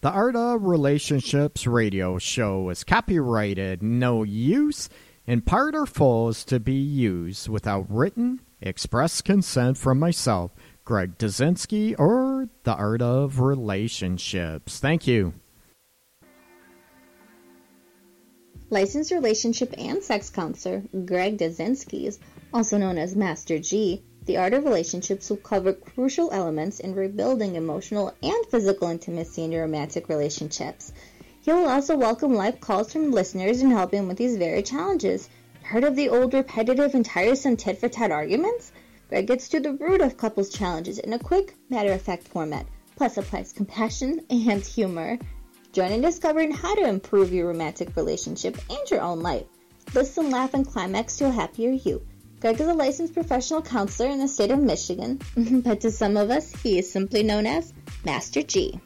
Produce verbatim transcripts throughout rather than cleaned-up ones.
The Art of Relationships radio show is copyrighted, no use, in part or full is to be used without written, express consent from myself, Greg Dzinski, or The Art of Relationships. Thank you. Licensed relationship and sex counselor Greg Dzinski, also known as Master G, The Art of Relationships will cover crucial elements in rebuilding emotional and physical intimacy in your romantic relationships. He will also welcome live calls from listeners in helping with these very challenges. Heard of the old repetitive and tiresome tit-for-tat arguments? Greg gets to the root of couples' challenges in a quick, matter-of-fact format, plus applies compassion and humor. Join in discovering how to improve your romantic relationship and your own life. Listen, laugh, and climax to a happier you. Greg is a licensed professional counselor in the state of Michigan, but to some of us, he is simply known as Master G.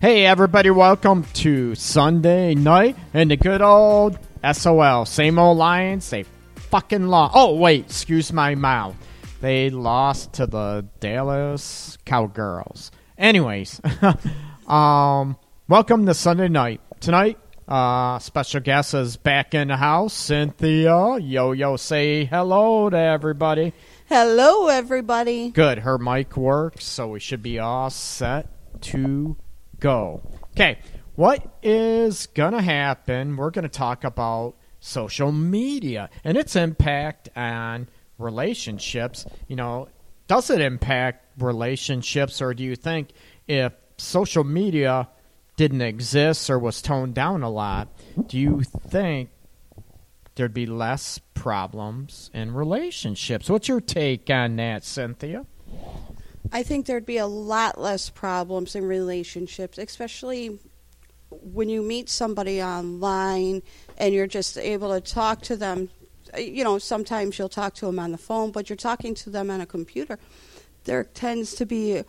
Hey everybody, welcome to Sunday night in the good old S O L. Same old Lions, they fucking lost. Oh wait, excuse my mouth. They lost to the Dallas Cowgirls. Anyways, um, welcome to Sunday night. Tonight, Uh, special guest is back in the house, Cynthia. Yo-Yo, say hello to everybody. Hello, everybody. Good, her mic works, so we should be all set to go. Okay, what is gonna happen? We're gonna talk about social media and its impact on relationships. You know, does it impact relationships, or do you think if social media didn't exist or was toned down a lot, do you think there'd be less problems in relationships? What's your take on that, Cynthia? I think there'd be a lot less problems in relationships, especially when you meet somebody online and you're just able to talk to them. You know, sometimes you'll talk to them on the phone, but you're talking to them on a computer. There tends to be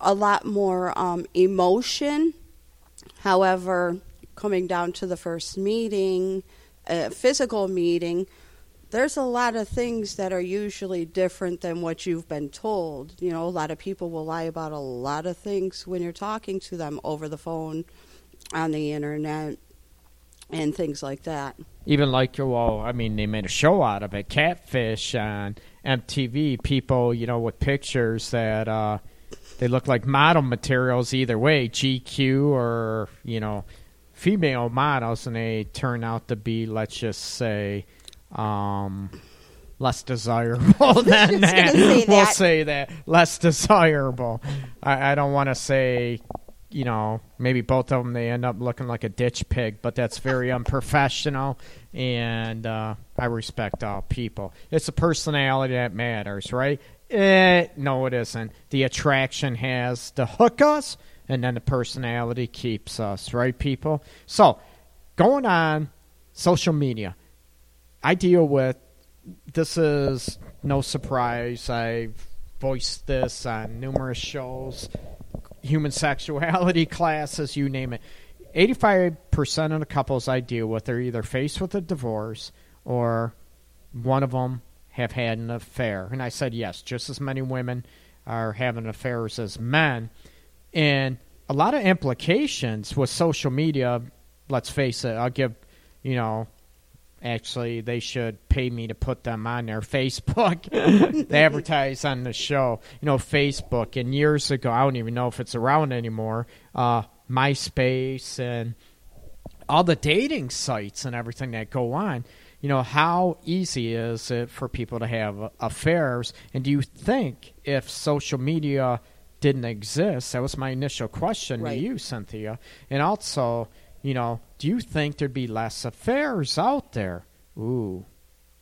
a lot more um, emotion. However, coming down to the first meeting, uh, physical meeting, there's a lot of things that are usually different than what you've been told. You know, a lot of people will lie about a lot of things when you're talking to them over the phone, on the internet, and things like that. Even like, well, I mean, they made a show out of it, Catfish on M T V, people, you know, with pictures that uh, they look like model materials either way, G Q or, you know, female models, and they turn out to be, let's just say, um, less desirable than that. Say that. We'll say that. Less desirable. I, I don't want to say, you know, maybe both of them, they end up looking like a ditch pig, but that's very unprofessional, and uh, I respect all people. It's the personality that matters, right? Eh, no, it isn't. The attraction has to hook us, and then the personality keeps us, right, people? So, going on social media, I deal with, this is no surprise, I've voiced this on numerous shows, human sexuality classes, you name it. eighty-five percent of the couples I deal with are either faced with a divorce or one of them have had an affair. And I said, yes, just as many women are having affairs as men. And a lot of implications with social media, let's face it, I'll give, you know, actually they should pay me to put them on their Facebook. They advertise on the show, you know, Facebook. And years ago, I don't even know if it's around anymore, uh, MySpace and all the dating sites and everything that go on. You know, how easy is it for people to have affairs? And do you think if social media didn't exist, that was my initial question right to you, Cynthia. And also, you know, do you think there'd be less affairs out there? Ooh,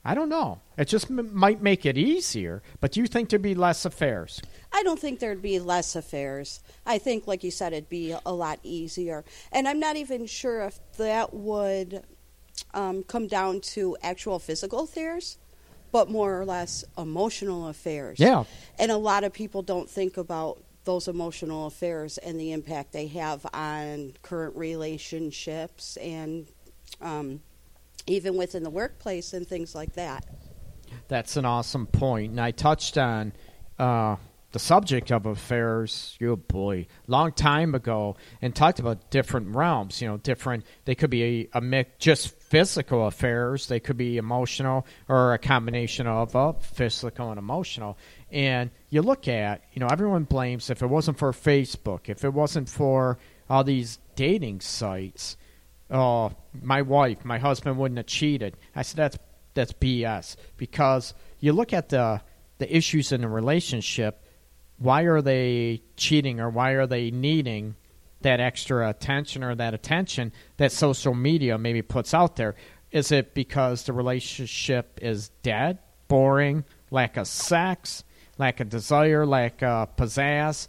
I don't know. It just m- might make it easier. But do you think there'd be less affairs? I don't think there'd be less affairs. I think, like you said, it'd be a lot easier. And I'm not even sure if that would Um, come down to actual physical affairs, but more or less emotional affairs. Yeah. And a lot of people don't think about those emotional affairs and the impact they have on current relationships and um, even within the workplace and things like that. That's an awesome point. And I touched on uh, the subject of affairs, oh boy, long time ago, and talked about different realms, you know, different, they could be a, a mix, just physical affairs, they could be emotional, or a combination of uh, physical and emotional. And you look at, you know, everyone blames, if it wasn't for Facebook, if it wasn't for all these dating sites, oh, my wife, my husband wouldn't have cheated. I said, that's that's B S, because you look at the the issues in a relationship. Why are they cheating, or why are they needing that extra attention or that attention that social media maybe puts out there? Is it because the relationship is dead, boring, lack of sex, lack of desire, lack of pizzazz?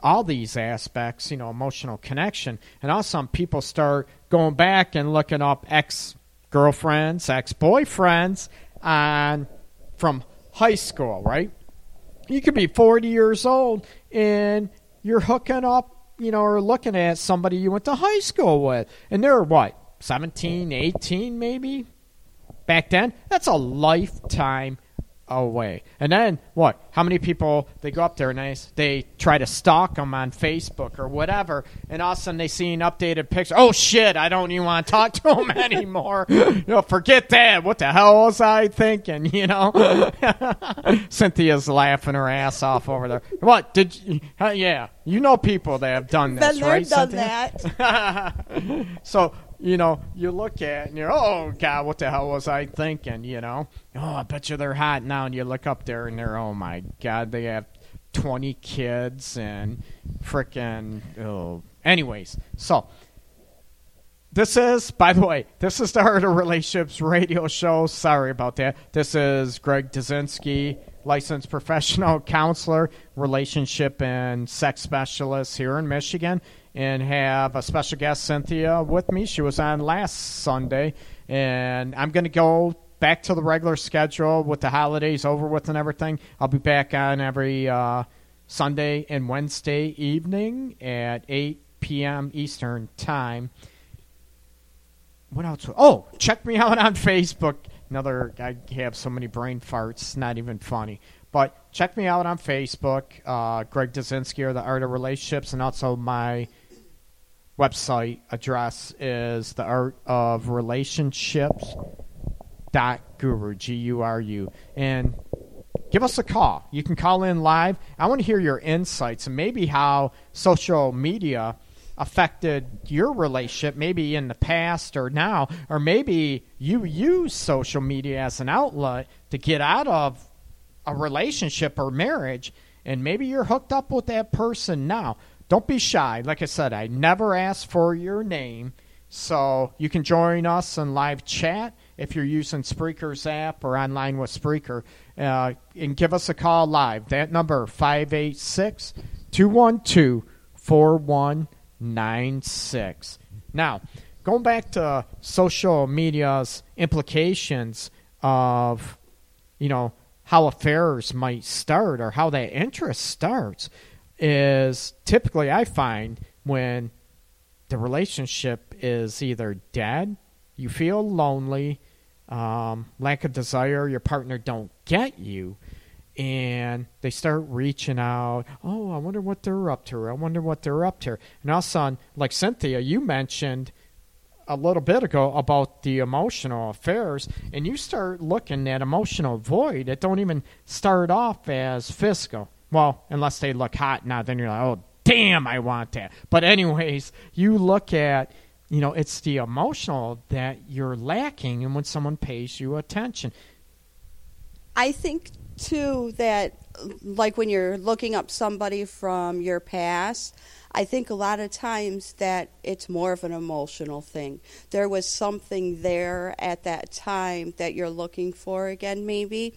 All these aspects, you know, emotional connection. And also people start going back and looking up ex-girlfriends, ex-boyfriends on from high school, right? You could be forty years old and you're hooking up, you know, or looking at somebody you went to high school with. And they're, what, seventeen, eighteen maybe back then? That's a lifetime away. And then, what, how many people, they go up there and they, they try to stalk them on Facebook or whatever, and all of a sudden they see an updated picture. Oh, shit, I don't even want to talk to them anymore. You know, forget that. What the hell was I thinking, you know? Cynthia's laughing her ass off over there. What, did you, uh, yeah, you know people that have done this, right, I've done that. So, you know, you look at it and you're, oh, God, what the hell was I thinking, you know? Oh, I bet you they're hot now. And you look up there and they're, oh, my God, they have twenty kids and frickin', oh. Anyways, so this is, by the way, this is the Art of Relationships radio show. Sorry about that. This is Greg Dzinski, licensed professional counselor, relationship and sex specialist here in Michigan. And have a special guest, Cynthia, with me. She was on last Sunday. And I'm going to go back to the regular schedule with the holidays over with and everything. I'll be back on every uh, Sunday and Wednesday evening at eight p.m. Eastern time. What else? Oh, check me out on Facebook. Another, I have so many brain farts, not even funny. But check me out on Facebook, uh, Greg Dzinski, or The Art of Relationships, and also my website address is the art of relationships dot guru G U R U, and give us a call. You can call in live. I want to hear your insights and maybe how social media affected your relationship, maybe in the past or now, or maybe you use social media as an outlet to get out of a relationship or marriage, and maybe you're hooked up with that person now. Don't be shy. Like I said, I never ask for your name, so you can join us in live chat if you're using Spreaker's app or online with Spreaker, uh, and give us a call live. That number, five eight six, two one two, four one nine six. Now, going back to social media's implications of, you know, how affairs might start or how that interest starts, is typically I find when the relationship is either dead, you feel lonely, um, lack of desire, your partner don't get you, and they start reaching out. Oh, I wonder what they're up to. I wonder what they're up to. And all of a sudden, like Cynthia, you mentioned a little bit ago about the emotional affairs, and you start looking at emotional void that don't even start off as physical. Well, unless they look hot now, then you're like, oh, damn, I want that. But anyways, you look at, you know, it's the emotional that you're lacking, and when someone pays you attention. I think, too, that, like when you're looking up somebody from your past, I think a lot of times that it's more of an emotional thing. There was something there at that time that you're looking for again, maybe.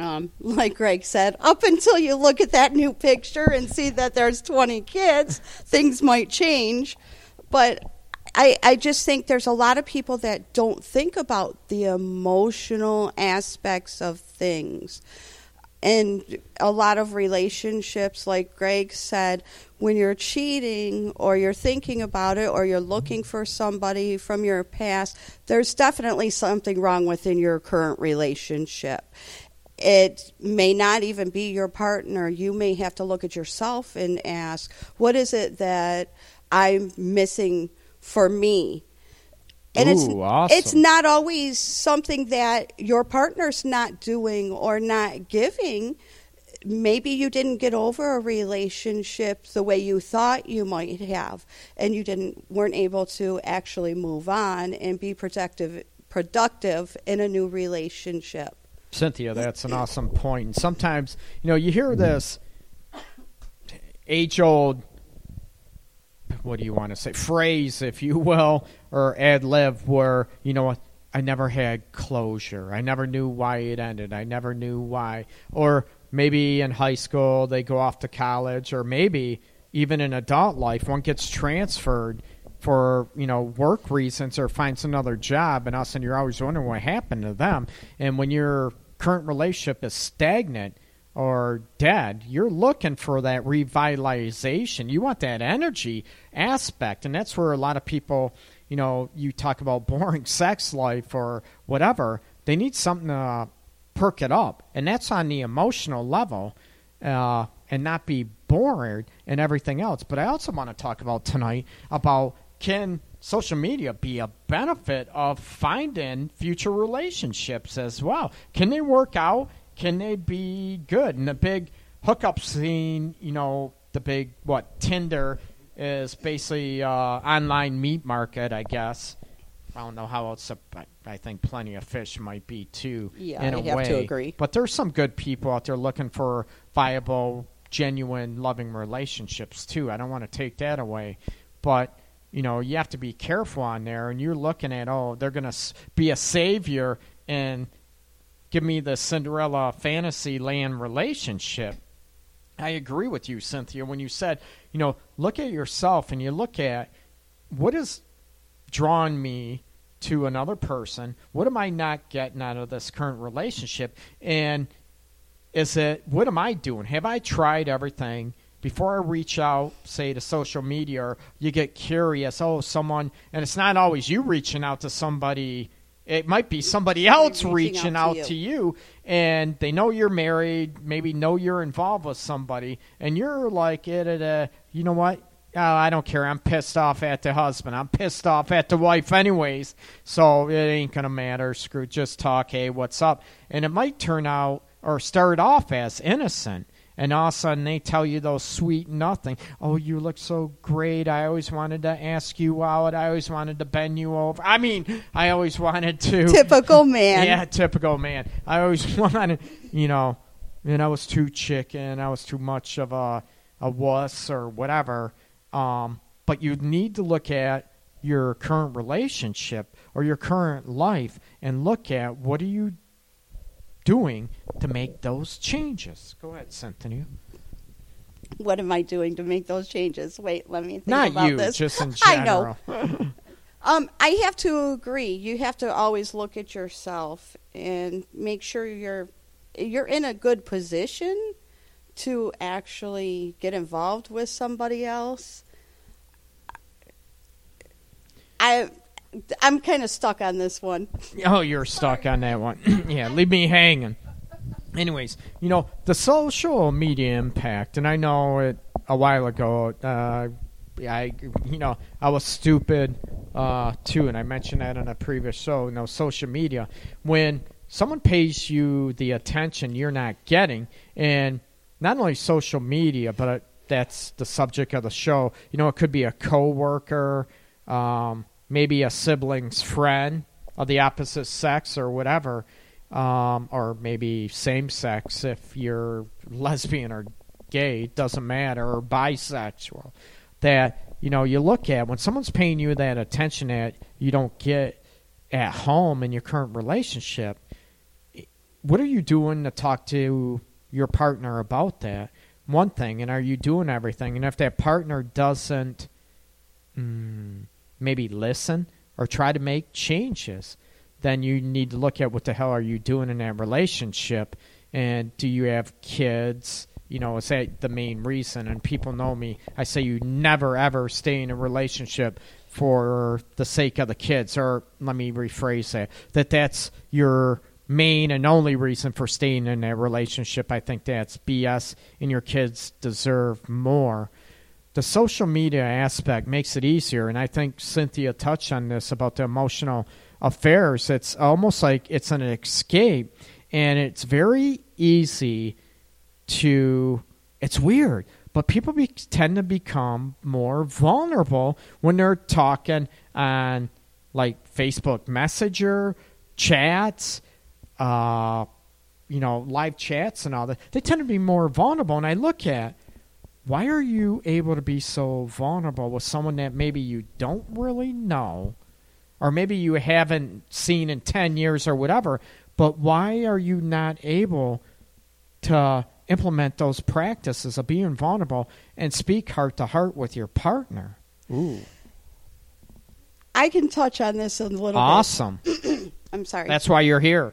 Um, like Greg said, up until you look at that new picture and see that there's twenty kids, things might change. But I, I just think there's a lot of people that don't think about the emotional aspects of things. And a lot of relationships, like Greg said, when you're cheating or you're thinking about it or you're looking for somebody from your past, there's definitely something wrong within your current relationship. It may not even be your partner. You may have to look at yourself and ask, what is it that I'm missing for me? And Ooh, it's awesome. It's not always something that your partner's not doing or not giving. Maybe you didn't get over a relationship the way you thought you might have, and you didn't weren't able to actually move on and be productive productive in a new relationship. Cynthia, that's an awesome point. And sometimes, you know, you hear this age-old, what do you want to say, phrase, if you will, or ad lib, where, you know, I never had closure. I never knew why it ended. I never knew why. Or maybe in high school they go off to college, or maybe even in adult life one gets transferred for, you know, work reasons or finds another job, and all of a sudden you're always wondering what happened to them. And when your current relationship is stagnant or dead, you're looking for that revitalization. You want that energy aspect, and that's where a lot of people, you know, you talk about boring sex life or whatever, they need something to perk it up, and that's on the emotional level, uh, and not be bored and everything else. But I also want to talk about tonight about, can social media be a benefit of finding future relationships as well? Can they work out? Can they be good? And the big hookup scene, you know, the big, what, Tinder is basically uh, online meat market, I guess. I don't know how else. I think Plenty of Fish might be too, yeah, in a way. I have to agree. But there's some good people out there looking for viable, genuine, loving relationships too. I don't want to take that away. But, you know, you have to be careful on there. And you're looking at, oh, they're going to be a savior and give me the Cinderella fantasy land relationship. I agree with you, Cynthia, when you said, you know, look at yourself and you look at what is drawing me to another person. What am I not getting out of this current relationship? And is it, what am I doing? Have I tried everything before I reach out, say, to social media? Or you get curious, oh, someone, and it's not always you reaching out to somebody. It might be somebody else reaching, reaching out, out to, you. to you, and they know you're married, maybe know you're involved with somebody, and you're like, eh, eh, eh, you know what? Oh, I don't care. I'm pissed off at the husband. I'm pissed off at the wife anyways, so it ain't going to matter. Screw, just talk, hey, what's up? And it might turn out or start off as innocent, and all of a sudden they tell you those sweet nothing. Oh, you look so great. I always wanted to ask you out. I always wanted to bend you over. I mean, I always wanted to. Typical man. Yeah, typical man. I always wanted, you know, and I was too chicken. I was too much of a, a wuss or whatever. Um, but you need to look at your current relationship or your current life and look at what are you doing to make those changes. Go ahead, Cynthia. What am I doing to make those changes? Wait, let me think Not about you, this. Just in general. I know. um, I have to agree. You have to always look at yourself and make sure you're you're in a good position to actually get involved with somebody else. I, I'm kind of stuck on this one. Oh, you're stuck on that one. Yeah, leave me hanging. Anyways, you know, the social media impact, and I know it a while ago, uh, I, you know, I was stupid uh, too, and I mentioned that on a previous show, you know, social media. When someone pays you the attention you're not getting, and not only social media, but that's the subject of the show. You know, it could be a coworker, um, maybe a sibling's friend of the opposite sex or whatever, um, or maybe same sex if you're lesbian or gay, doesn't matter, or bisexual. That, you know, you look at when someone's paying you that attention that you don't get at home in your current relationship, what are you doing to talk to your partner about that, one thing, and are you doing everything? And if that partner doesn't mm, maybe listen or try to make changes, then you need to look at what the hell are you doing in that relationship, and do you have kids? You know, is that the main reason? And people know me. I say you never, ever stay in a relationship for the sake of the kids, or let me rephrase that, that that's your main and only reason for staying in a relationship. I think that's B S, and your kids deserve more. The social media aspect makes it easier, and I think Cynthia touched on this about the emotional affairs. It's almost like it's an escape, and it's very easy to – it's weird, but people be, tend to become more vulnerable when they're talking on like Facebook Messenger, chats, uh, you know, live chats and all that. They tend to be more vulnerable, and I look at, why are you able to be so vulnerable with someone that maybe you don't really know, or maybe you haven't seen in ten years or whatever, but why are you not able to implement those practices of being vulnerable and speak heart to heart with your partner? Ooh. I can touch on this a little awesome. bit. Awesome. I'm sorry. That's why you're here.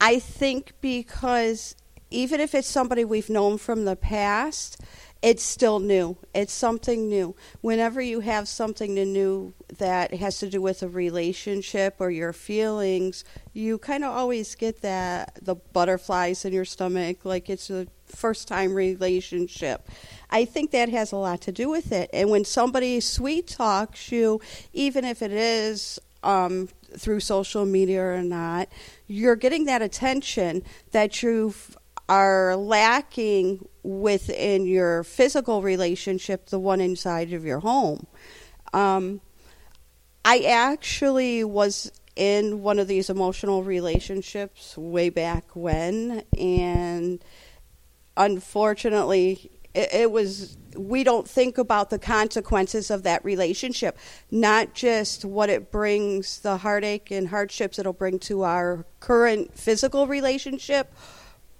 I think because even if it's somebody we've known from the past, it's still new. It's something new. Whenever you have something new that has to do with a relationship or your feelings, you kind of always get that, the butterflies in your stomach, like it's a first-time relationship. I think that has a lot to do with it. And when somebody sweet talks you, even if it is um, through social media or not, you're getting that attention that you've are lacking within your physical relationship, the one inside of your home. Um, I actually was in one of these emotional relationships way back when, and unfortunately, it, it was, we don't think about the consequences of that relationship, not just what it brings, the heartache and hardships it'll bring to our current physical relationship,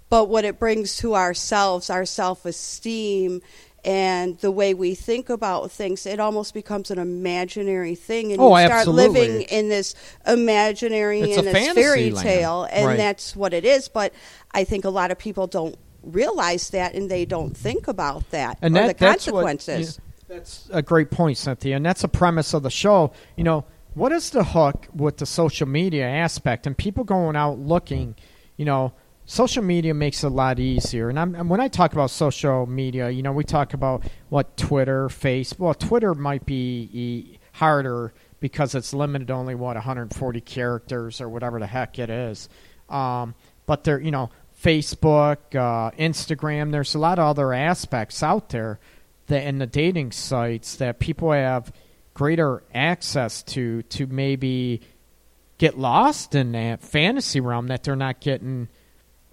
but what it brings to ourselves, our self-esteem, and the way we think about things. It almost becomes an imaginary thing, and oh, you start absolutely. living in this imaginary it's and this fairy tale, and right. that's what it is. But I think a lot of people don't realize that, and they don't think about that and or that, the that's consequences. What, yeah, that's a great point, Cynthia, and that's a premise of the show. You know, what is the hook with the social media aspect and people going out looking? You know, social media makes it a lot easier. And, I'm, and when I talk about social media, you know, we talk about what Twitter, Facebook. Well, Twitter might be e- harder because it's limited to only, what, one hundred forty characters or whatever the heck it is. Um, but, there, you know, Facebook, uh, Instagram, there's a lot of other aspects out there that in the dating sites that people have greater access to to maybe get lost in that fantasy realm that they're not getting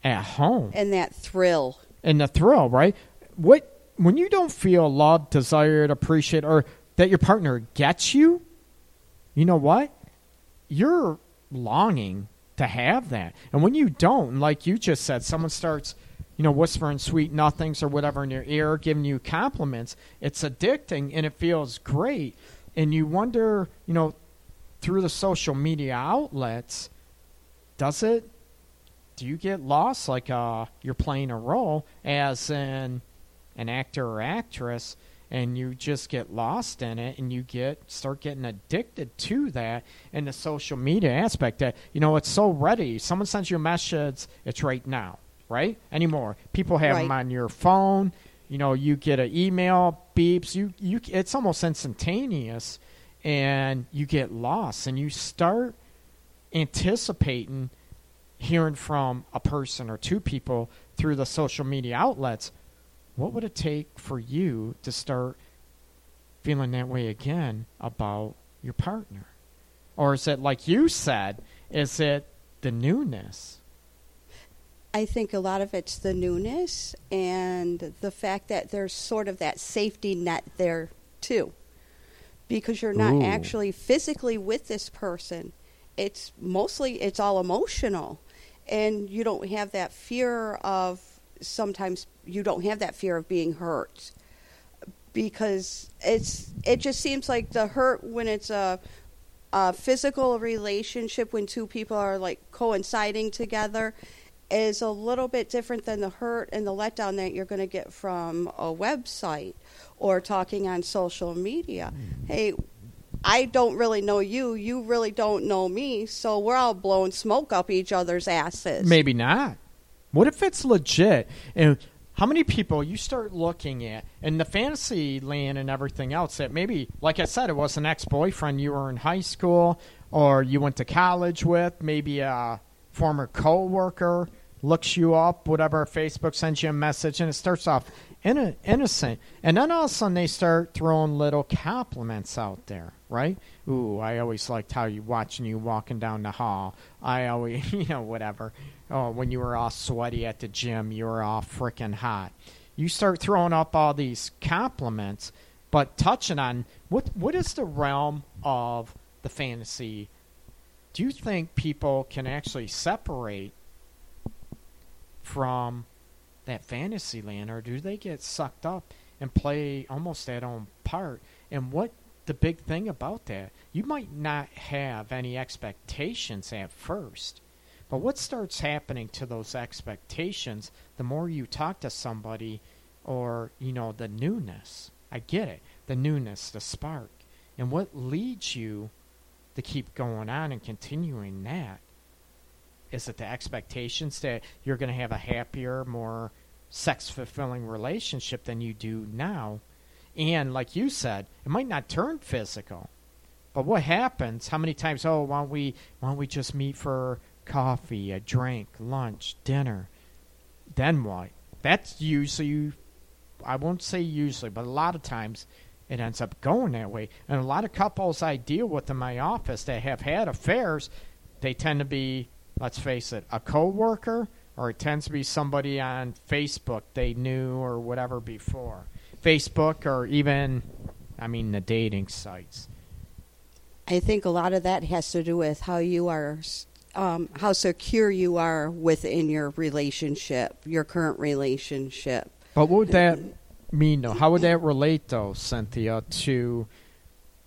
at home. And that thrill. And the thrill, right? What when you don't feel loved, desired, appreciated, or that your partner gets you, you know what? You're longing to have that. And when you don't, like you just said, someone starts, you know, whispering sweet nothings or whatever in your ear, giving you compliments, it's addicting and it feels great. And you wonder, you know, through the social media outlets, does it do you get lost like uh, you're playing a role as in an actor or actress, and you just get lost in it, and you get start getting addicted to that and the social media aspect that, you know, it's so ready. Someone sends you a message, it's right now, right? Anymore. People have right. them on your phone. You know, you get an email, beeps. You, you, it's almost instantaneous, and you get lost, and you start anticipating hearing from a person or two people through the social media outlets. What would it take for you to start feeling that way again about your partner? Or is it, like you said, is it the newness? I think a lot of it's the newness and the fact that there's sort of that safety net there too, because you're not Ooh. actually physically with this person. It's mostly, it's all emotional. And you don't have that fear of, sometimes you don't have that fear of being hurt, because it's it just seems like the hurt when it's a, a physical relationship, when two people are like coinciding together, is a little bit different than the hurt and the letdown that you're going to get from a website or talking on social media. Hey, I don't really know you. You really don't know me. So we're all blowing smoke up each other's asses. Maybe not. What if it's legit? And how many people you start looking at in the fantasy land and everything else that maybe, like I said, it was an ex-boyfriend you were in high school or you went to college with, maybe a former coworker looks you up, whatever, Facebook sends you a message, and it starts off innocent. And then all of a sudden they start throwing little compliments out there, right? Ooh, I always liked how you watching you walking down the hall. I always, you know, whatever. Oh, when you were all sweaty at the gym, you were all freaking hot. You start throwing up all these compliments, but touching on what what is the realm of the fantasy? Do you think people can actually separate from that fantasy land, or do they get sucked up and play almost that own part? And what the big thing about that, you might not have any expectations at first, but what starts happening to those expectations the more you talk to somebody, or, you know, the newness. I get it. The newness, the spark. And what leads you to keep going on and continuing that? Is it the expectations that you're going to have a happier, more sex-fulfilling relationship than you do now? And like you said, it might not turn physical. But what happens? How many times, oh, why don't we, why don't we just meet for coffee, a drink, lunch, dinner? Then what? That's usually, I won't say usually, but a lot of times it ends up going that way. And a lot of couples I deal with in my office that have had affairs, they tend to be, let's face it, a coworker, or it tends to be somebody on Facebook they knew or whatever before. Facebook or even, I mean, the dating sites. I think a lot of that has to do with how you are, um, how secure you are within your relationship, your current relationship. But what would that mean, though? How would that relate, though, Cynthia, to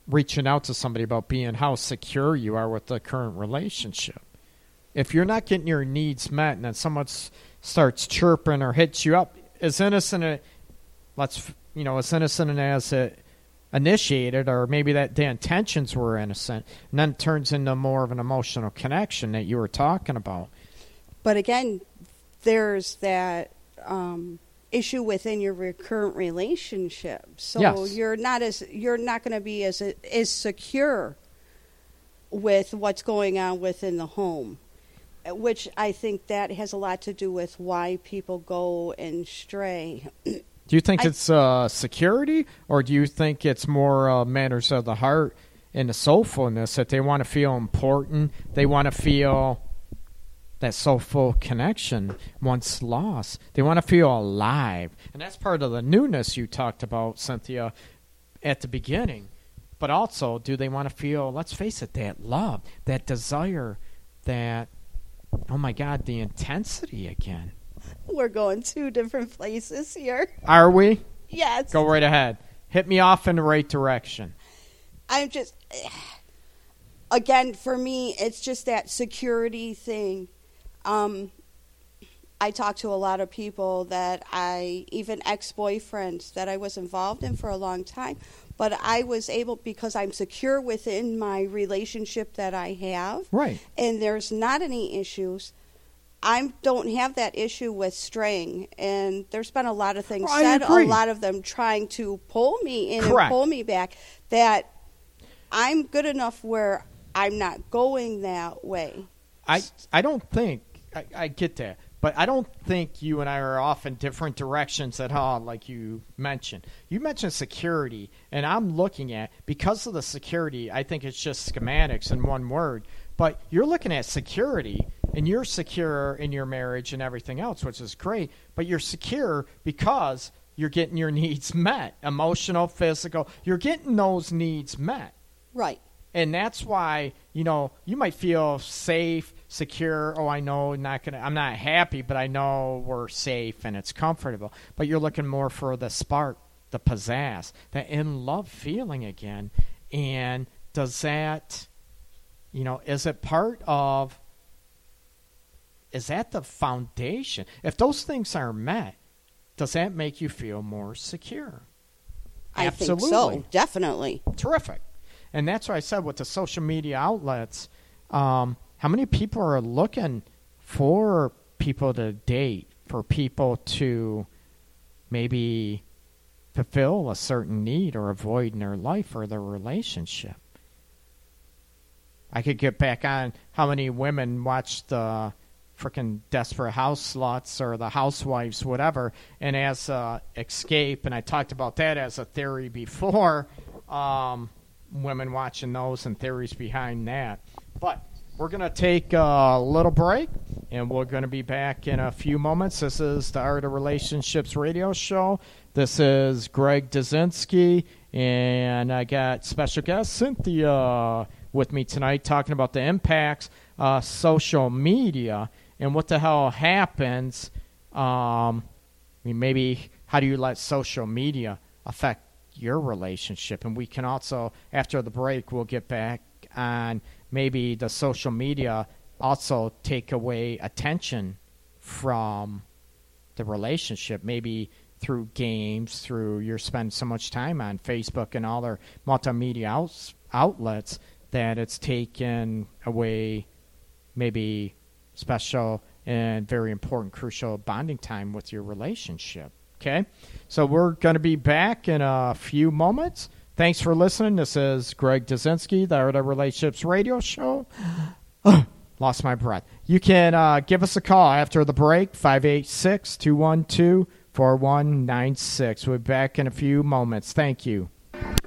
reaching out to somebody about being how secure you are with the current relationship? If you're not getting your needs met and then someone s- starts chirping or hits you up, as innocent as, let's, you know, as innocent as it initiated, or maybe that the intentions were innocent, and then it turns into more of an emotional connection that you were talking about. But again, there's that um, issue within your re- current relationship, so yes. you're not as you're not going to be as as secure with what's going on within the home. Which I think that has a lot to do with why people go and stray. Do you think I, it's uh, security, or do you think it's more uh, matters of the heart and the soulfulness, that they want to feel important, they want to feel that soulful connection once lost, they want to feel alive? And that's part of the newness you talked about, Cynthia, at the beginning. But also, do they want to feel, let's face it, that love, that desire, that, oh, my God, the intensity again. We're going two different places here. Are we? Yes. Go right ahead. Hit me off in the right direction. I'm just, again, for me, it's just that security thing. Um, I talk to a lot of people that I, even ex-boyfriends that I was involved in for a long time, but I was able, because I'm secure within my relationship that I have. Right. And there's not any issues. I don't have that issue with straying. And there's been a lot of things well, said, a lot of them trying to pull me in. Correct. And pull me back, that I'm good enough where I'm not going that way. I, I don't think, I, I get that. But I don't think you and I are off in different directions at all, like you mentioned. You mentioned security, and I'm looking at, because of the security, I think it's just schematics in one word. But you're looking at security, and you're secure in your marriage and everything else, which is great. But you're secure because you're getting your needs met, emotional, physical. You're getting those needs met. Right. And that's why, you know, you might feel safe, secure. Oh, I know not gonna, I'm not happy, but I know we're safe and it's comfortable. But you're looking more for the spark, the pizzazz, that in love feeling again. And does that, you know, is it part of, is that the foundation? If those things are met, does that make you feel more secure? I Absolutely. think so, definitely. Terrific. And that's why I said with the social media outlets, um, how many people are looking for people to date, for people to maybe fulfill a certain need or a void in their life or their relationship? I could get back on how many women watch the freaking Desperate Housewives or the Housewives, whatever, and as uh, escape, and I talked about that as a theory before, um, women watching those and theories behind that. But we're going to take a little break, and we're going to be back in a few moments. This is the Art of Relationships radio show. This is Greg Dzinski, and I got special guest Cynthia with me tonight talking about the impacts of social media. And what the hell happens? Um, I mean, maybe how do you let social media affect your relationship? And we can also, after the break, we'll get back on maybe the social media also take away attention from the relationship, maybe through games, through you're spending so much time on Facebook and all their multimedia outs, outlets that it's taken away maybe special and very important, crucial bonding time with your relationship. Okay, so we're going to be back in a few moments. Thanks for listening. This is Greg Dzinski, the Art of Relationships radio show. Oh, lost my breath. You can uh, give us a call after the break, five eight six, two one two, four one nine six. We'll be back in a few moments. Thank you.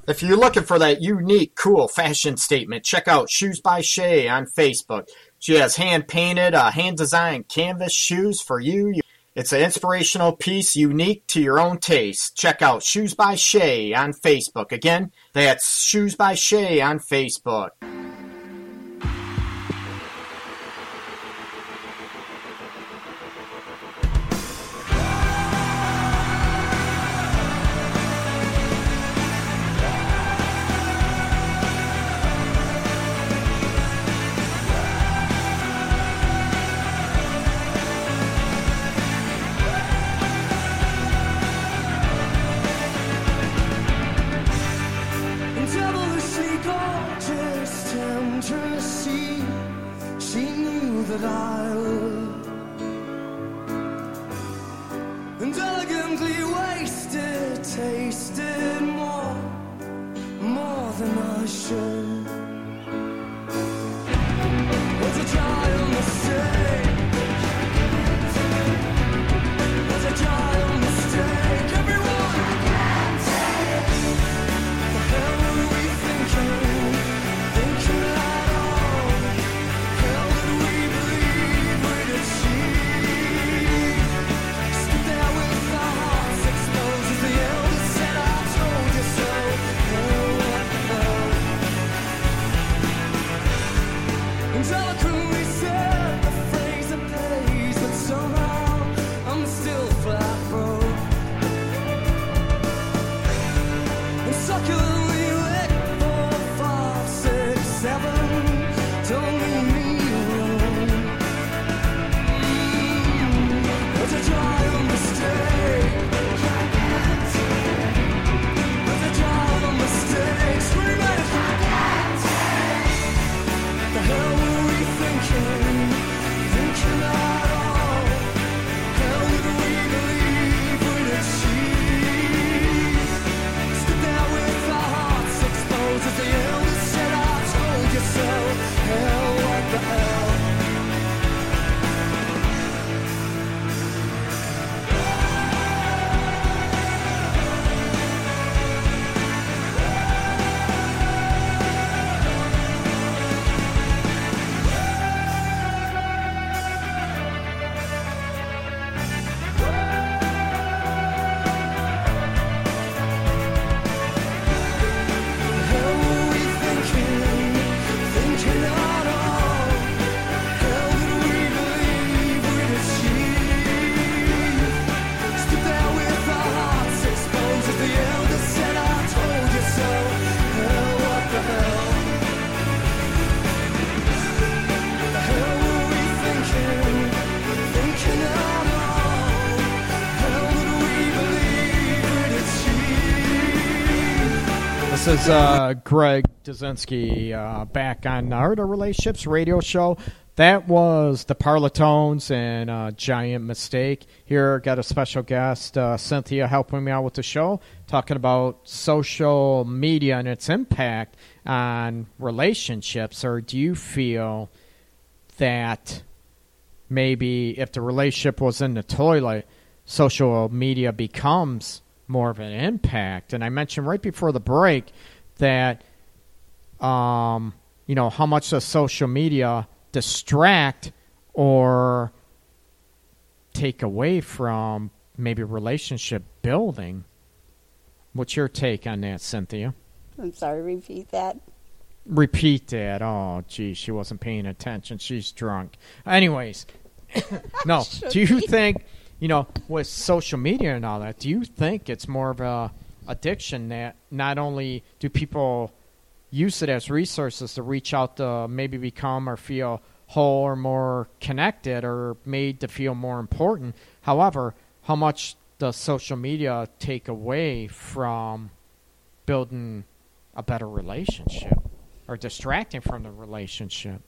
If you're looking for that unique, cool fashion statement, check out Shoes by Shea on Facebook. She has hand-painted, uh, hand-designed canvas shoes for you. It's an inspirational piece unique to your own taste. Check out Shoes by Shea on Facebook. Again, that's Shoes by Shea on Facebook. This is uh, Greg Dzinski uh, back on the Art of Relationships radio show. That was the Parlotones and uh, Giant Mistake. Here, got a special guest, uh, Cynthia, helping me out with the show, talking about social media and its impact on relationships. Or do you feel that maybe if the relationship was in the toilet, social media becomes more of an impact? And I mentioned right before the break that, um, you know, how much does social media distract or take away from maybe relationship building? What's your take on that, Cynthia? I'm sorry, repeat that. Repeat that. Oh, geez, she wasn't paying attention. She's drunk. Anyways, no, do you think, you know, with social media and all that, do you think it's more of a addiction that not only do people use it as resources to reach out to maybe become or feel whole or more connected or made to feel more important. However, how much does social media take away from building a better relationship or distracting from the relationship?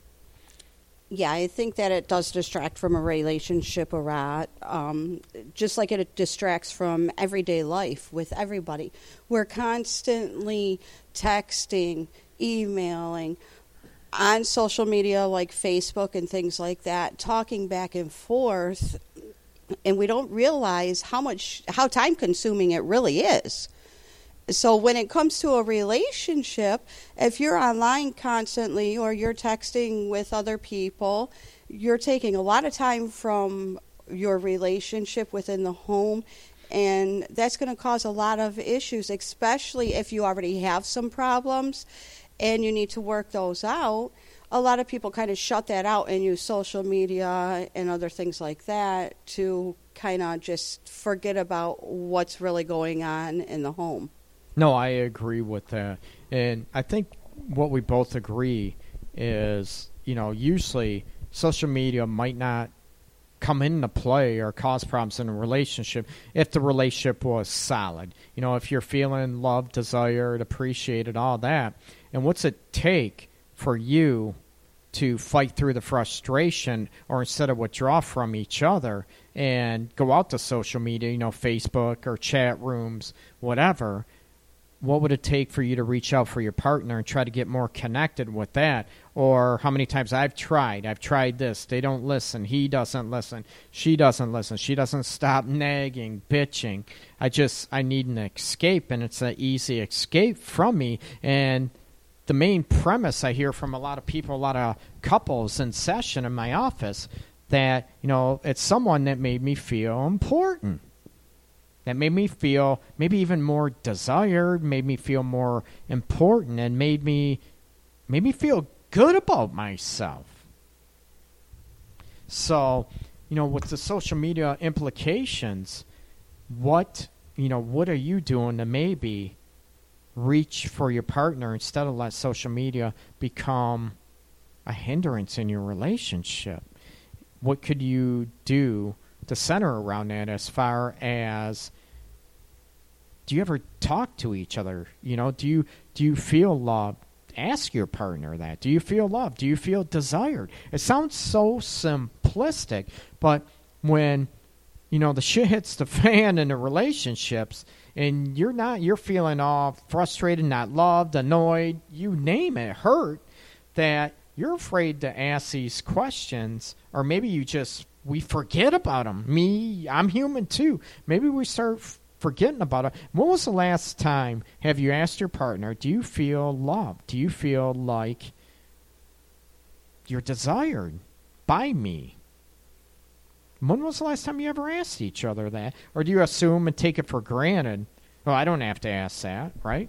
Yeah, I think that it does distract from a relationship a lot, um, just like it distracts from everyday life with everybody. We're constantly texting, emailing, on social media like Facebook and things like that, talking back and forth, and we don't realize how much, how time-consuming it really is. So when it comes to a relationship, if you're online constantly or you're texting with other people, you're taking a lot of time from your relationship within the home, and that's going to cause a lot of issues, especially if you already have some problems and you need to work those out. A lot of people kind of shut that out and use social media and other things like that to kind of just forget about what's really going on in the home. No, I agree with that. And I think what we both agree is, you know, usually social media might not come into play or cause problems in a relationship if the relationship was solid. You know, if you're feeling loved, desired, appreciated, all that. And what's it take for you to fight through the frustration or instead of withdraw from each other and go out to social media, you know, Facebook or chat rooms, whatever? What would it take for you to reach out for your partner and try to get more connected with that? Or how many times I've tried, I've tried this, they don't listen, he doesn't listen, she doesn't listen, she doesn't stop nagging, bitching. I just, I need an escape, and it's an easy escape from me. And the main premise I hear from a lot of people, a lot of couples in session in my office, that, you know, it's someone that made me feel important. That made me feel maybe even more desired, made me feel more important, and made me made me feel good about myself. So, you know, with the social media implications, what, you know, what are you doing to maybe reach for your partner instead of let social media become a hindrance in your relationship? What could you do to center around that? As far as, do you ever talk to each other? You know, do you do you feel loved? Ask your partner that. Do you feel loved? Do you feel desired? It sounds so simplistic, but when, you know, the shit hits the fan in the relationships and you're not, you're feeling all frustrated, not loved, annoyed, you name it, hurt, that you're afraid to ask these questions, or maybe you just, we forget about them. Me, I'm human too. Maybe we start f- forgetting about them. When was the last time have you asked your partner, do you feel loved? Do you feel like you're desired by me? When was the last time you ever asked each other that? Or do you assume and take it for granted? Well, I don't have to ask that, right?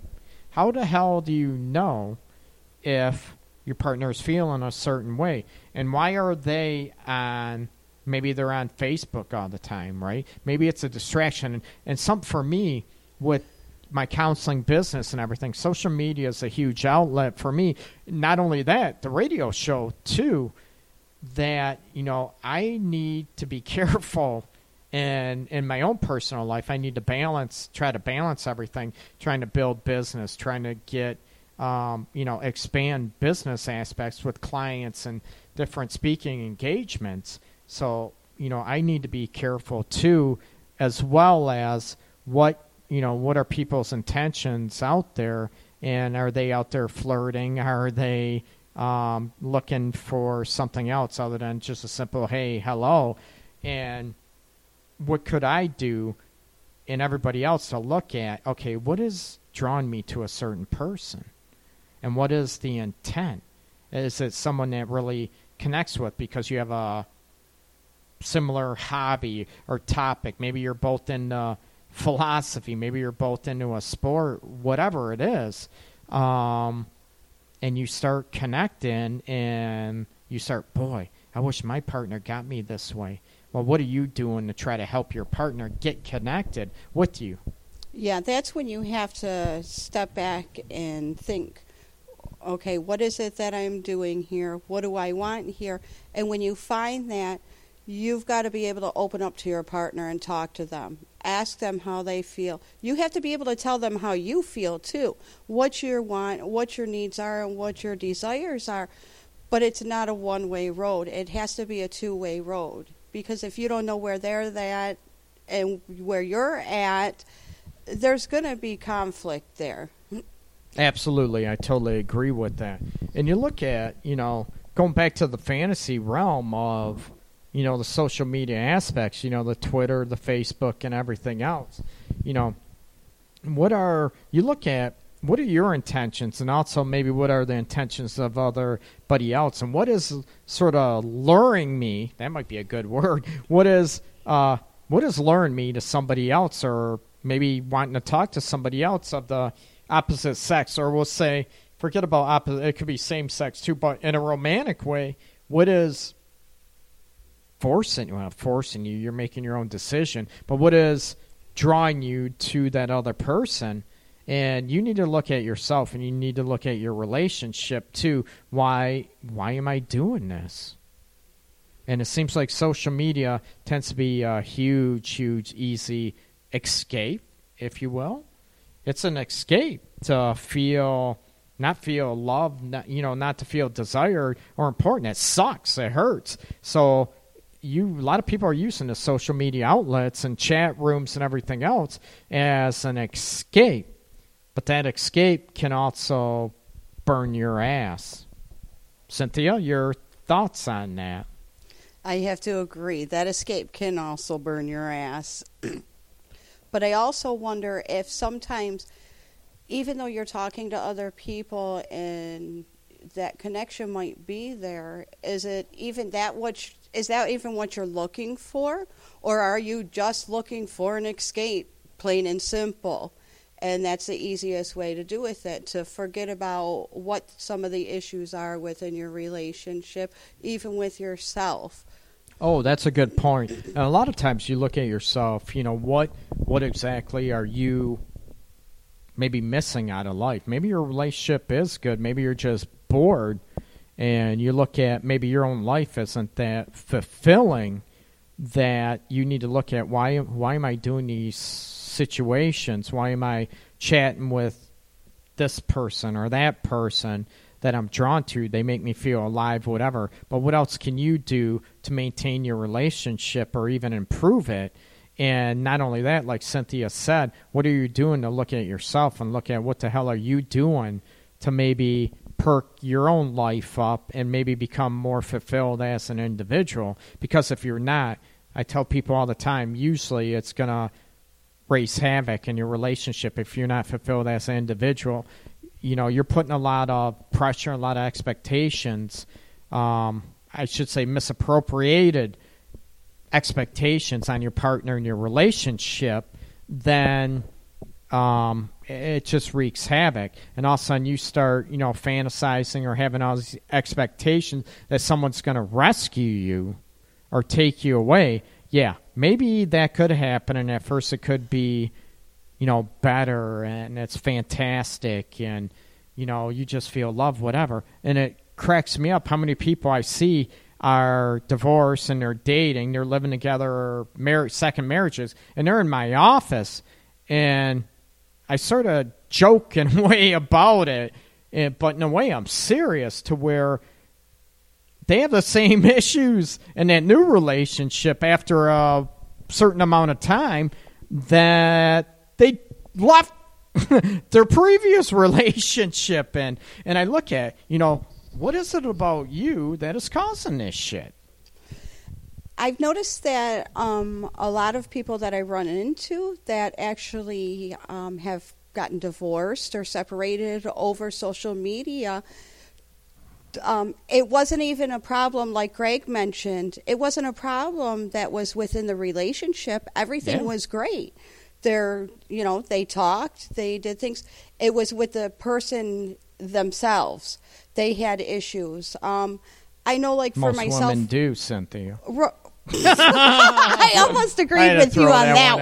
How the hell do you know if your partner is feeling a certain way? And why are they on... Maybe they're on Facebook all the time, right? Maybe it's a distraction. And, and some, for me, with my counseling business and everything, social media is a huge outlet for me. Not only that, the radio show, too, that, you know, I need to be careful And in my own personal life, I need to balance, try to balance everything, trying to build business, trying to get, um, you know, expand business aspects with clients and different speaking engagements. So, you know, I need to be careful too, as well as what, you know, what are people's intentions out there, and are they out there flirting? Are they um, looking for something else other than just a simple, hey, hello? And what could I do and everybody else to look at, okay, what is drawing me to a certain person? And what is the intent? Is it someone that really connects with because you have a similar hobby or topic? Maybe you're both into philosophy. Maybe you're both into a sport, whatever it is. Um, and you start connecting and you start, boy, I wish my partner got me this way. Well, what are you doing to try to help your partner get connected with you? Yeah, that's when you have to step back and think, okay, what is it that I'm doing here? What do I want here? And when you find that, you've got to be able to open up to your partner and talk to them. Ask them how they feel. You have to be able to tell them how you feel, too, what you want, what your needs are, and what your desires are. But it's not a one-way road. It has to be a two-way road. Because if you don't know where they're at and where you're at, there's going to be conflict there. Absolutely. I totally agree with that. And you look at, you know, going back to the fantasy realm of, you know, the social media aspects, you know, the Twitter, the Facebook, and everything else. You know, what are, you look at, what are your intentions, and also maybe what are the intentions of everybody else, and what is sort of luring me, that might be a good word, what is uh, what is luring me to somebody else, or maybe wanting to talk to somebody else of the opposite sex, or we'll say, forget about opposite, it could be same sex too, but in a romantic way, what is forcing, well, forcing you, you're making your own decision, but what is drawing you to that other person? And you need to look at yourself, and you need to look at your relationship, too. Why why am I doing this? And it seems like social media tends to be a huge, huge, easy escape, if you will. It's an escape to feel, not feel love, not, you know, not to feel desired or important. It sucks. It hurts. So you, a lot of people are using the social media outlets and chat rooms and everything else as an escape. But that escape can also burn your ass. Cynthia, your thoughts on that? I have to agree. That escape can also burn your ass. But I also wonder if sometimes, even though you're talking to other people and that connection might be there, is it even that what you, is that even what you're looking for? Or are you just looking for an escape, plain and simple? And that's the easiest way to do with it, to forget about what some of the issues are within your relationship, even with yourself. Oh, that's a good point. And a lot of times you look at yourself, you know, what what exactly are you maybe missing out of life? Maybe your relationship is good. Maybe you're just bored. And you look at maybe your own life isn't that fulfilling, that you need to look at why, why am I doing these situations? Why am I chatting with this person or that person that I'm drawn to? They make me feel alive, whatever. But what else can you do to maintain your relationship or even improve it? And not only that, like Cynthia said, what are you doing to look at yourself and look at what the hell are you doing to maybe perk your own life up and maybe become more fulfilled as an individual? Because if you're not, I tell people all the time, usually it's going to raise havoc in your relationship. If you're not fulfilled as an individual, you know, you're putting a lot of pressure, a lot of expectations, um, I should say misappropriated expectations on your partner and your relationship, then um, it just wreaks havoc. And all of a sudden you start, you know, fantasizing or having all these expectations that someone's going to rescue you or take you away. Yeah, maybe that could happen, and at first it could be, you know, better, and it's fantastic, and, you know, you just feel love, whatever. And it cracks me up how many people I see are divorced and they're dating, they're living together, or marriage, second marriages, and they're in my office, and I sort of joke in a way about it, but in a way I'm serious, to where they have the same issues in that new relationship after a certain amount of time that they left their previous relationship in. And I look at, you know, what is it about you that is causing this shit? I've noticed that um, a lot of people that I run into that actually um, have gotten divorced or separated over social media, um, it wasn't even a problem, like Greg mentioned. It wasn't a problem that was within the relationship. Everything yeah. was great. They're, you know, they talked, they did things. It was with the person themselves. They had issues. Um, I know, like, for Most myself... Most women do, Cynthia. Ro- I almost agreed I with you on that,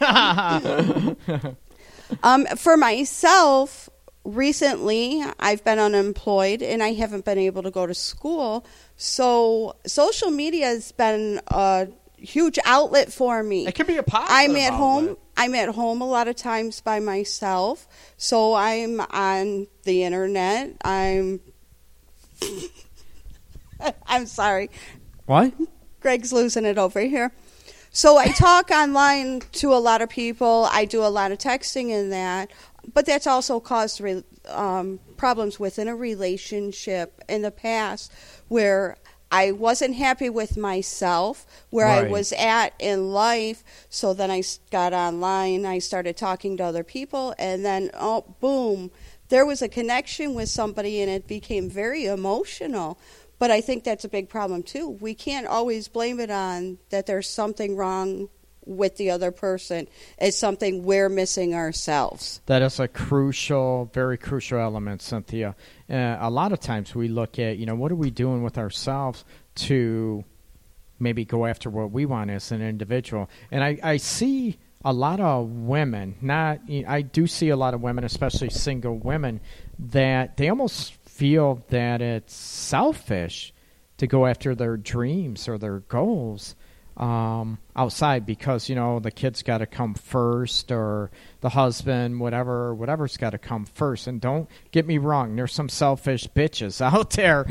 that one. one. um, for myself, recently, I've been unemployed, and I haven't been able to go to school. So social media has been a huge outlet for me. It can be a positive I'm at outlet. home. I'm at home a lot of times by myself, so I'm on the internet. I'm... I'm sorry. What? Greg's losing it over here. So I talk online to a lot of people. I do a lot of texting in that. But that's also caused re- um, problems within a relationship in the past, where I wasn't happy with myself, where right. I was at in life. So then I got online. I started talking to other people. And then, oh, boom, there was a connection with somebody, and it became very emotional. But I think that's a big problem, too. We can't always blame it on that there's something wrong with the other person. It's something we're missing ourselves. That is a crucial, very crucial element, Cynthia. Uh, a lot of times we look at, you know, what are we doing with ourselves to maybe go after what we want as an individual? And I, I see a lot of women, not I do see a lot of women, especially single women, that they almost feel that it's selfish to go after their dreams or their goals um, outside, because, you know, the kid's got to come first, or the husband, whatever, whatever's got to come first. And don't get me wrong, there's some selfish bitches out there.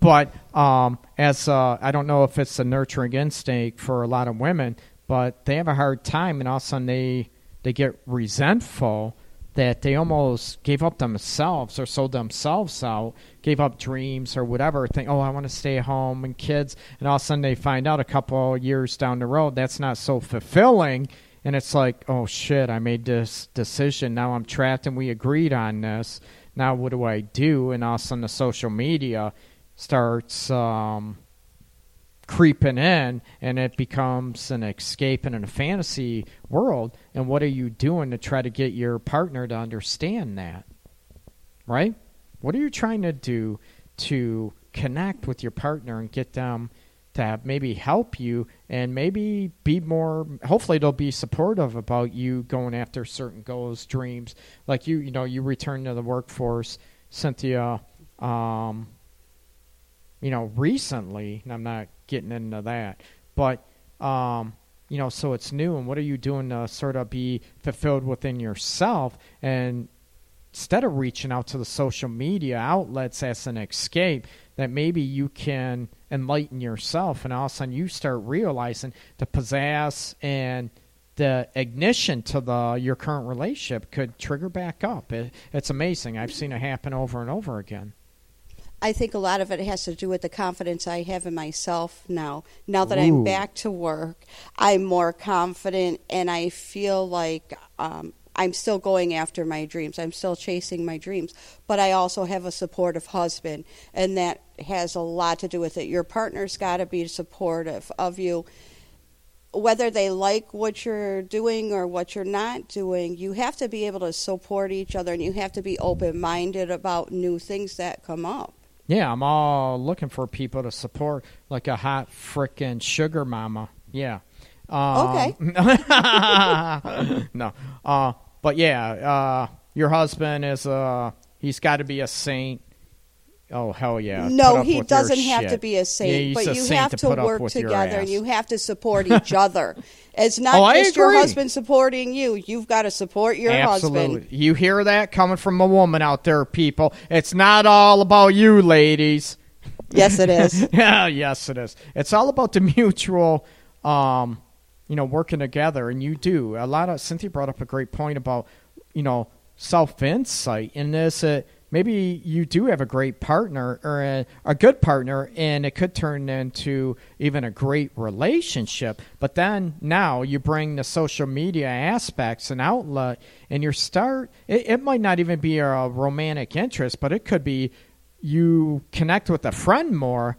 But um, as uh, I don't know if it's a nurturing instinct for a lot of women, but they have a hard time, and all of a sudden they, they get resentful that they almost gave up themselves or sold themselves out, gave up dreams or whatever, think, oh, I want to stay home and kids. And all of a sudden they find out a couple years down the road that's not so fulfilling. And it's like, oh, shit, I made this decision. Now I'm trapped and we agreed on this. Now what do I do? And all of a sudden the social media starts um, creeping in, and it becomes an escape in a fantasy world. And what are you doing to try to get your partner to understand that, right? What are you trying to do to connect with your partner and get them to maybe help you, and maybe be more, hopefully they'll be supportive about you going after certain goals, dreams, like you, you know, you return to the workforce, Cynthia, um, you know, recently, and I'm not getting into that, but, um, you know, so it's new, and what are you doing to sort of be fulfilled within yourself? And instead of reaching out to the social media outlets as an escape, that maybe you can enlighten yourself, and all of a sudden you start realizing the pizzazz and the ignition to the your current relationship could trigger back up. It, it's amazing. I've seen it happen over and over again. I think a lot of it has to do with the confidence I have in myself now. Now that Ooh. I'm back to work, I'm more confident, and I feel like um, I'm still going after my dreams. I'm still chasing my dreams. But I also have a supportive husband, and that has a lot to do with it. Your partner's got to be supportive of you. Whether they like what you're doing or what you're not doing, you have to be able to support each other, and you have to be open-minded about new things that come up. Yeah, I'm all looking for people to support, like a hot frickin' sugar mama. Yeah. Um, okay. no. Uh, but yeah, uh, your husband is a—he's got to be a saint. Oh, hell yeah. No, he doesn't have to be a saint, yeah, but you saint have to, to work together and you have to support each other. It's not oh, just your husband supporting you. You've got to support your Absolutely. husband. You hear that coming from a woman out there, people. It's not all about you, ladies. Yes, it is. Yeah, yes, it is. It's all about the mutual, um, you know, working together, and you do. A lot of Cynthia brought up a great point about, you know, self-insight in this. Uh, Maybe you do have a great partner or a, a good partner, and it could turn into even a great relationship. But then now you bring the social media aspects and outlet, and you start it, it might not even be a romantic interest, but it could be you connect with a friend more,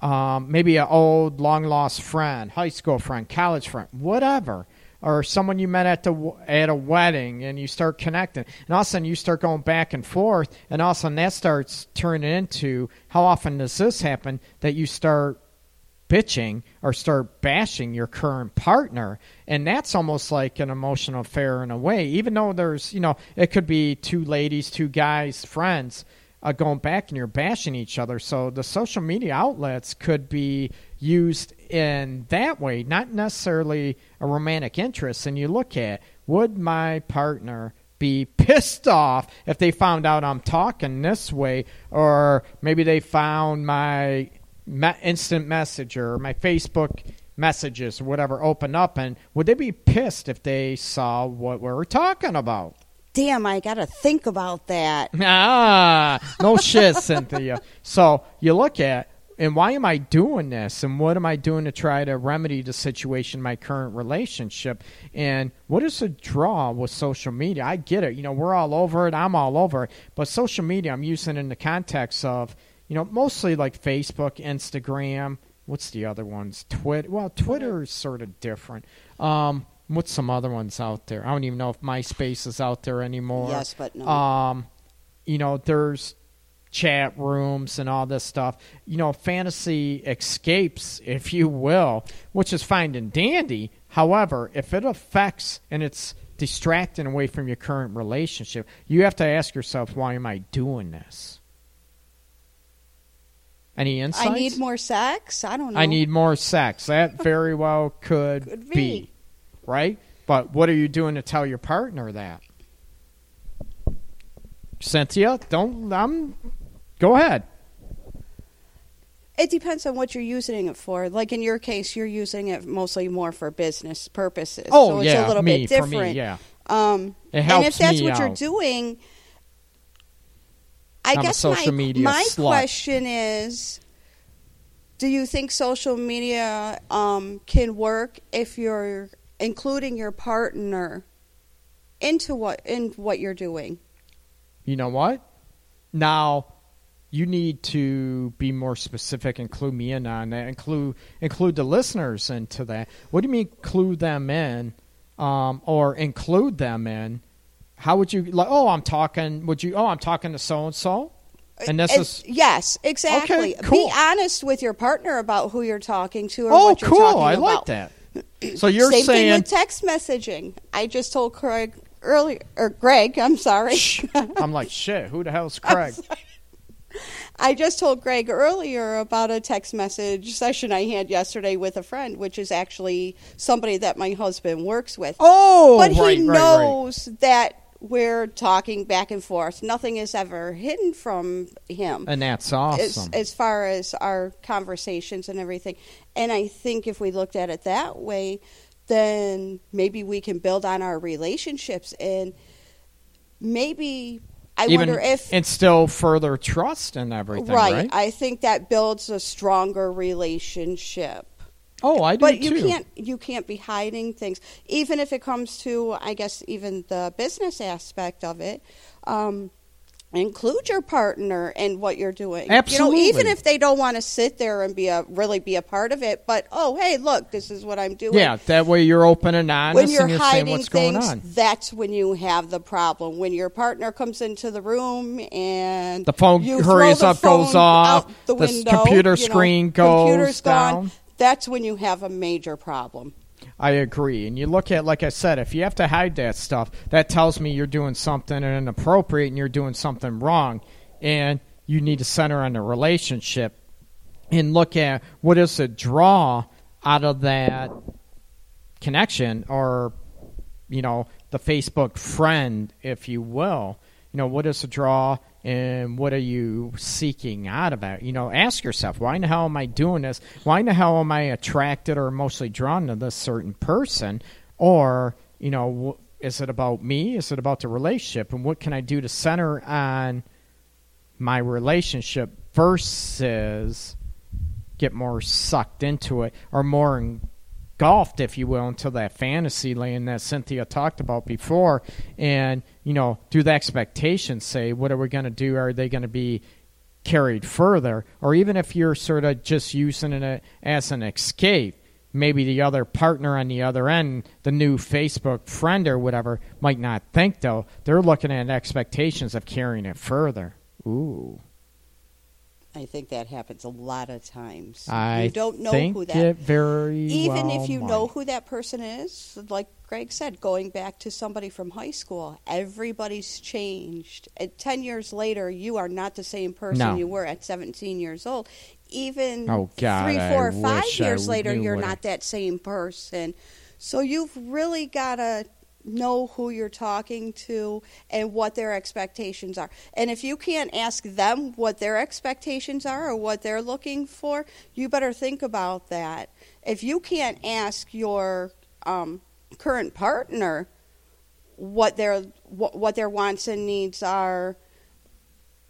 um, maybe an old long-lost friend, high school friend, college friend, whatever. Or someone you met at the at a wedding, and you start connecting. And all of a sudden, you start going back and forth. And all of a sudden, that starts turning into, how often does this happen, that you start bitching or start bashing your current partner? And that's almost like an emotional affair in a way. Even though there's, you know, it could be two ladies, two guys, friends, uh, going back and you're bashing each other. So the social media outlets could be used in that way, not necessarily a romantic interest. And you look at, would my partner be pissed off if they found out I'm talking this way, or maybe they found my instant messenger or my Facebook messages or whatever open up, and would they be pissed if they saw what we were talking about? Damn, I got to think about that. Ah, no shit, Cynthia. So you look at, and why am I doing this? And what am I doing to try to remedy the situation in my current relationship? And what is the draw with social media? I get it. You know, we're all over it. I'm all over it. But social media, I'm using in the context of, you know, mostly like Facebook, Instagram. What's the other ones? Twitter. Well, Twitter is sort of different. Um, what's some other ones out there? I don't even know if MySpace is out there anymore. Yes, but no. Um, you know, there's chat rooms and all this stuff, you know, fantasy escapes, if you will, which is fine and dandy. However, if it affects and it's distracting away from your current relationship, you have to ask yourself, why am I doing this? Any insights? I need more sex. I don't know. I need more sex. That very well could, could be. be, right? But what are you doing to tell your partner that? Cynthia, don't, I'm... Go ahead. It depends on what you're using it for. Like in your case, you're using it mostly more for business purposes. Oh, so it's yeah, a little me, bit different. For me, yeah. Um, it helps. And if that's me what out. You're doing, I I'm guess my, my question is, do you think social media um, can work if you're including your partner into what in what you're doing? You know what? Now, you need to be more specific, include me in on that, include include the listeners into that. What do you mean include them in, um, or include them in? How would you, like, oh, I'm talking, would you, oh, I'm talking to so-and-so? And this it's, is... Yes, exactly. Okay, cool. Be honest with your partner about who you're talking to or oh, what you're cool. talking I about. Oh, cool, I like that. So you're Same saying... Same thing with text messaging. I just told Craig earlier, or Greg, I'm sorry. I'm like, shit, who the hell's Craig? I just told Greg earlier about a text message session I had yesterday with a friend, which is actually somebody that my husband works with. Oh, but right, he right, knows right. that we're talking back and forth. Nothing is ever hidden from him. And that's awesome. As, as far as our conversations and everything. And I think if we looked at it that way, then maybe we can build on our relationships, and maybe I Even, wonder if and still further trust and everything. Right. right, I think that builds a stronger relationship. Oh, I do but too. But you can't you can't be hiding things, even if it comes to, I guess, even the business aspect of it. Um, include your partner in what you're doing. Absolutely. You know, even if they don't want to sit there and be a really be a part of it, but oh, hey, look, this is what I'm doing. Yeah, that way you're open and honest when you're and you're hiding saying what's things, going on. That's when you have the problem. When your partner comes into the room and the phone you hurries throw the up, phone goes off, out the, the window, computer you know, screen goes computer's down. Gone, that's when you have a major problem. I agree. And you look at, like I said, if you have to hide that stuff, that tells me you're doing something inappropriate and you're doing something wrong. And you need to center on the relationship and look at what is the draw out of that connection, or, you know, the Facebook friend, if you will. You know, what is the draw and what are you seeking out of it? You know, ask yourself, why in the hell am I doing this? Why in the hell am I attracted or emotionally drawn to this certain person? Or, you know, is it about me? Is it about the relationship? And what can I do to center on my relationship versus get more sucked into it or more engulfed, if you will, into that fantasy land that Cynthia talked about before? And, you know, do the expectations say, what are we going to do? Are they going to be carried further? Or even if you're sort of just using it as an escape, maybe the other partner on the other end, the new Facebook friend or whatever, might not think, though. They're looking at expectations of carrying it further. Ooh. I think that happens a lot of times. I you don't know think who that it very even well if you might. Know who that person is. Like Greg said, going back to somebody from high school, everybody's changed. And ten years later, you are not the same person no. you were at seventeen years old. Even oh, God, three, four, I or five years I later, you're not I... that same person. So you've really got to know who you're talking to and what their expectations are. And if you can't ask them what their expectations are or what they're looking for, you better think about that. If you can't ask your um, current partner what their what, what their wants and needs are,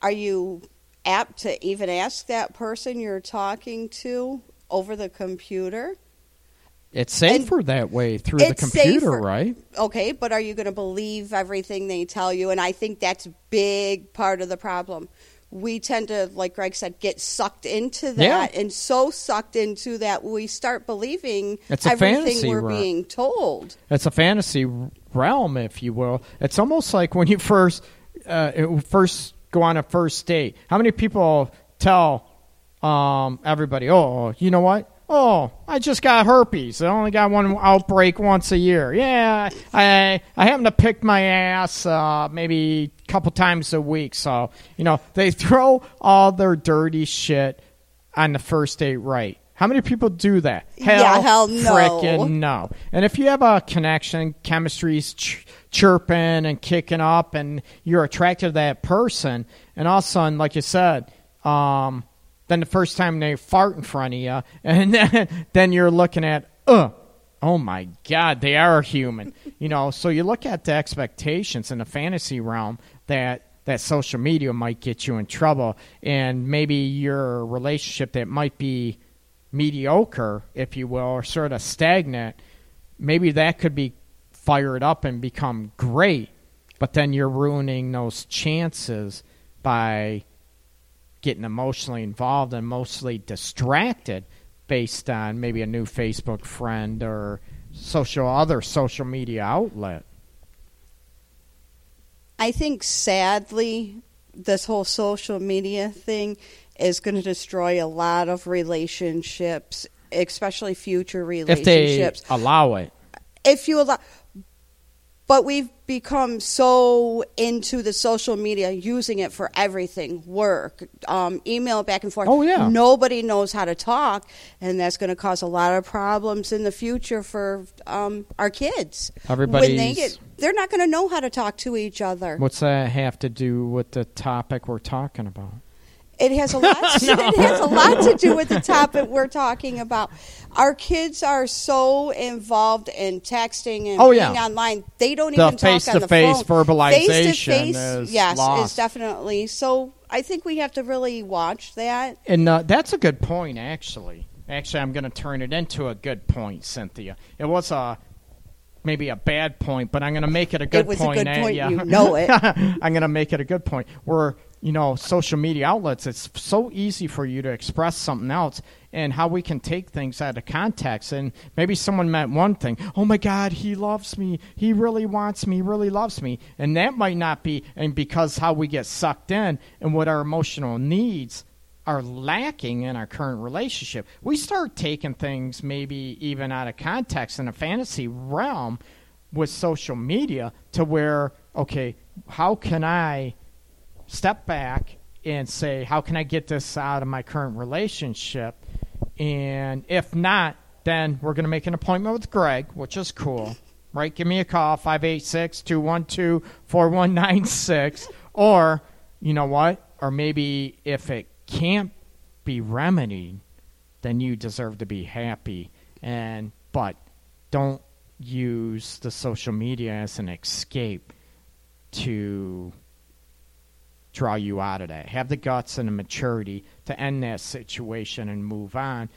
are you apt to even ask that person you're talking to over the computer? It's safer and that way through the computer, safer. Right? Okay, but are you going to believe everything they tell you? And I think that's a big part of the problem. We tend to, like Greg said, get sucked into that. Yeah. And so sucked into that, we start believing everything we're realm. being told. It's a fantasy realm, if you will. It's almost like when you first, uh, first go on a first date. How many people tell um, everybody, oh, you know what? Oh, I just got herpes. I only got one outbreak once a year. Yeah, I I happen to pick my ass uh, maybe a couple times a week. So, you know, they throw all their dirty shit on the first date, right? How many people do that? Hell, yeah, hell no. Frickin' no. And if you have a connection, chemistry's ch- chirping and kicking up, and you're attracted to that person, and all of a sudden, like you said, um... then the first time they fart in front of you, and then, then you're looking at, uh, oh, my God, they are human. You know, so you look at the expectations in the fantasy realm that, that social media might get you in trouble, and maybe your relationship that might be mediocre, if you will, or sort of stagnant, maybe that could be fired up and become great, but then you're ruining those chances by getting emotionally involved and mostly distracted based on maybe a new Facebook friend or social other social media outlet. I think sadly this whole social media thing is going to destroy a lot of relationships, especially future relationships. If they allow it. If you allow But we've become so into the social media, using it for everything, work, um, email back and forth. Oh, yeah. Nobody knows how to talk, and that's going to cause a lot of problems in the future for um, our kids. Everybody's... When they get, they're not going to know how to talk to each other. What's that have to do with the topic we're talking about? It has a lot. To, no. It has a lot to do with the topic we're talking about. Our kids are so involved in texting and oh, being yeah. online; they don't the even talk on the phone. Face-to-face verbalization face-to-face, is yes, lost. Is definitely. So I think we have to really watch that. And uh, that's a good point, actually. Actually, I'm going to turn it into a good point, Cynthia. It was a maybe a bad point, but I'm going to make it a good it was point. A good point. You. you know it. I'm going to make it a good point. We're You know, social media outlets, it's so easy for you to express something else and how we can take things out of context. And maybe someone meant one thing. Oh, my God, he loves me. He really wants me, really loves me. And that might not be, and because how we get sucked in and what our emotional needs are lacking in our current relationship. We start taking things maybe even out of context in a fantasy realm with social media to where, okay, how can I step back and say, how can I get this out of my current relationship? And if not, then we're going to make an appointment with Greg, which is cool, right? Give me a call, five eight six, two one two, four one nine six. Or, you know what? Or maybe if it can't be remedied, then you deserve to be happy. And but don't use the social media as an escape to draw you out of that. Have the guts and the maturity to end that situation and move on.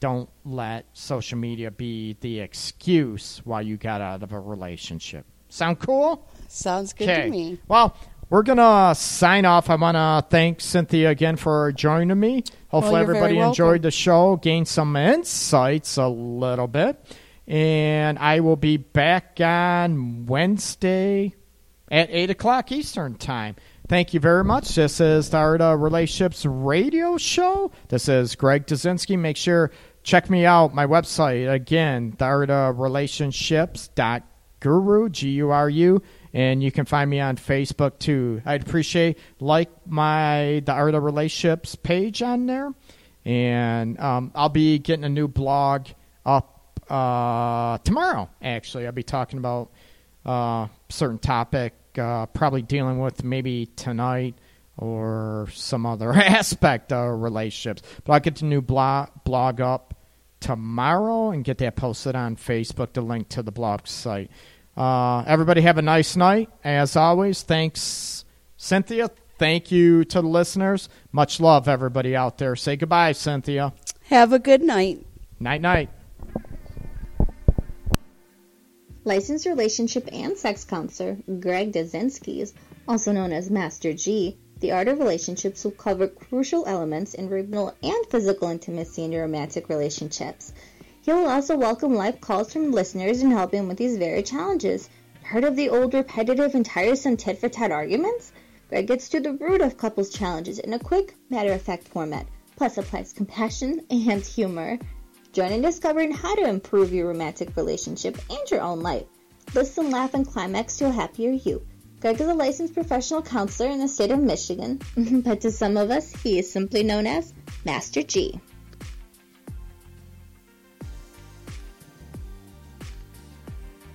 Don't let social media be the excuse why you got out of a relationship. Sound cool? Sounds good to me. Well, we're going to sign off. I want to thank Cynthia again for joining me. Hopefully well, everybody enjoyed the show, gained some insights a little bit. And I will be back on Wednesday at eight o'clock Eastern time. Thank you very much. This is the Art of Relationships radio show. This is Greg Dzinski. Make sure check me out. My website, again, the art of relationships dot guru, G U R U. And you can find me on Facebook, too. I'd appreciate like my The Art of Relationships page on there. And um, I'll be getting a new blog up uh, tomorrow, actually. I'll be talking about a uh, certain topic. Uh, probably dealing with maybe tonight or some other aspect of relationships. But I'll get the new blog, blog up tomorrow and get that posted on Facebook, the link to the blog site. Uh, everybody have a nice night. As always, thanks, Cynthia. Thank you to the listeners. Much love, everybody out there. Say goodbye, Cynthia. Have a good night. Night-night. Licensed relationship and sex counselor Greg Dzinski, also known as Master G, The Art of Relationships will cover crucial elements in verbal and physical intimacy in your romantic relationships. He will also welcome live calls from listeners in helping with these very challenges. Heard of the old repetitive and tiresome tit-for-tat arguments? Greg gets to the root of couples' challenges in a quick, matter-of-fact format, plus applies compassion and humor. Join in discovering how to improve your romantic relationship and your own life. Listen, laugh, and climax to a happier you. Greg is a licensed professional counselor in the state of Michigan, but to some of us, he is simply known as Master G.